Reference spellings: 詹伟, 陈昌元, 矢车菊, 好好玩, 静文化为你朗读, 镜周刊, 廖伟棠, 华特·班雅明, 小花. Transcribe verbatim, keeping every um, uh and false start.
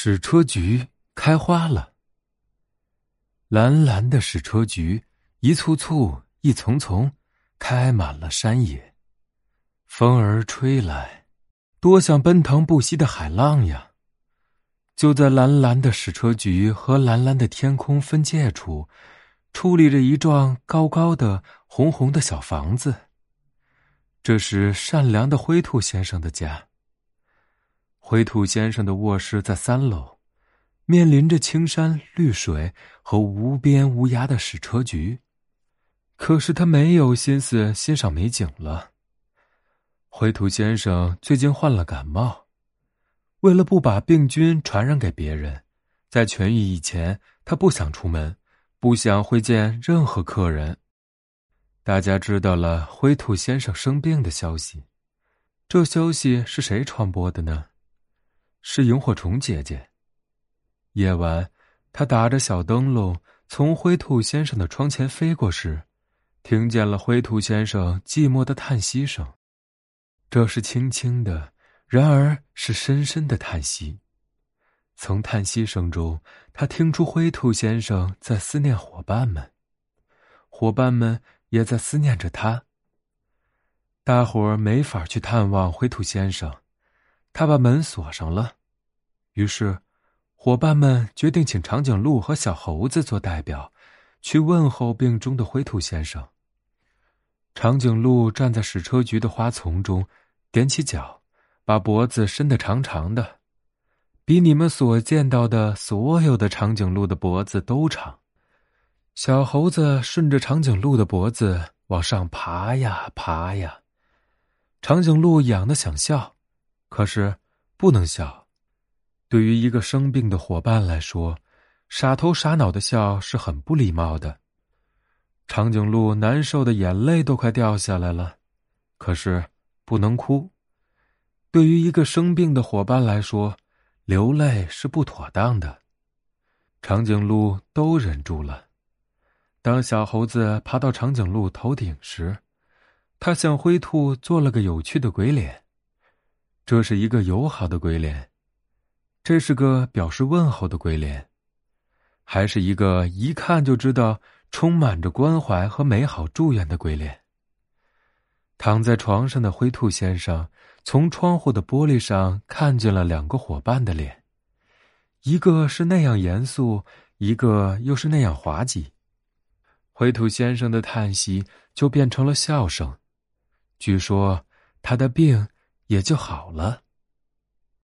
矢车菊开花了，蓝蓝的矢车菊一簇簇一丛丛开满了山野，风儿吹来，多像奔腾不息的海浪呀！就在蓝蓝的矢车菊和蓝蓝的天空分界处，矗立着一幢高高的红红的小房子，这是善良的灰兔先生的家。灰兔先生的卧室在三楼，面临着青山绿水和无边无涯的矢车菊，可是他没有心思欣赏美景了。灰兔先生最近患了感冒，为了不把病菌传染给别人，在痊愈以前，他不想出门，不想会见任何客人。大家知道了灰兔先生生病的消息，这消息是谁传播的呢？是萤火虫姐姐。夜晚，她打着小灯笼从灰兔先生的窗前飞过时，听见了灰兔先生寂寞的叹息声。这是轻轻的，然而是深深的叹息。从叹息声中，她听出灰兔先生在思念伙伴们，伙伴们也在思念着他。大伙儿没法去探望灰兔先生，他把门锁上了，于是伙伴们决定请长颈鹿和小猴子做代表，去问候病中的灰兔先生。长颈鹿站在矢车菊的花丛中，踮起脚，把脖子伸得长长的，比你们所见到的所有的长颈鹿的脖子都长。小猴子顺着长颈鹿的脖子往上爬呀爬呀，长颈鹿痒得想笑，可是不能笑。对于一个生病的伙伴来说，傻头傻脑的笑是很不礼貌的。长颈鹿难受的眼泪都快掉下来了，可是不能哭。对于一个生病的伙伴来说，流泪是不妥当的。长颈鹿都忍住了。当小猴子爬到长颈鹿头顶时，他向灰兔做了个有趣的鬼脸。这是一个友好的鬼脸，这是个表示问候的鬼脸，还是一个一看就知道充满着关怀和美好祝愿的鬼脸。躺在床上的灰兔先生从窗户的玻璃上看见了两个伙伴的脸，一个是那样严肃，一个又是那样滑稽。灰兔先生的叹息就变成了笑声，据说他的病也就好了。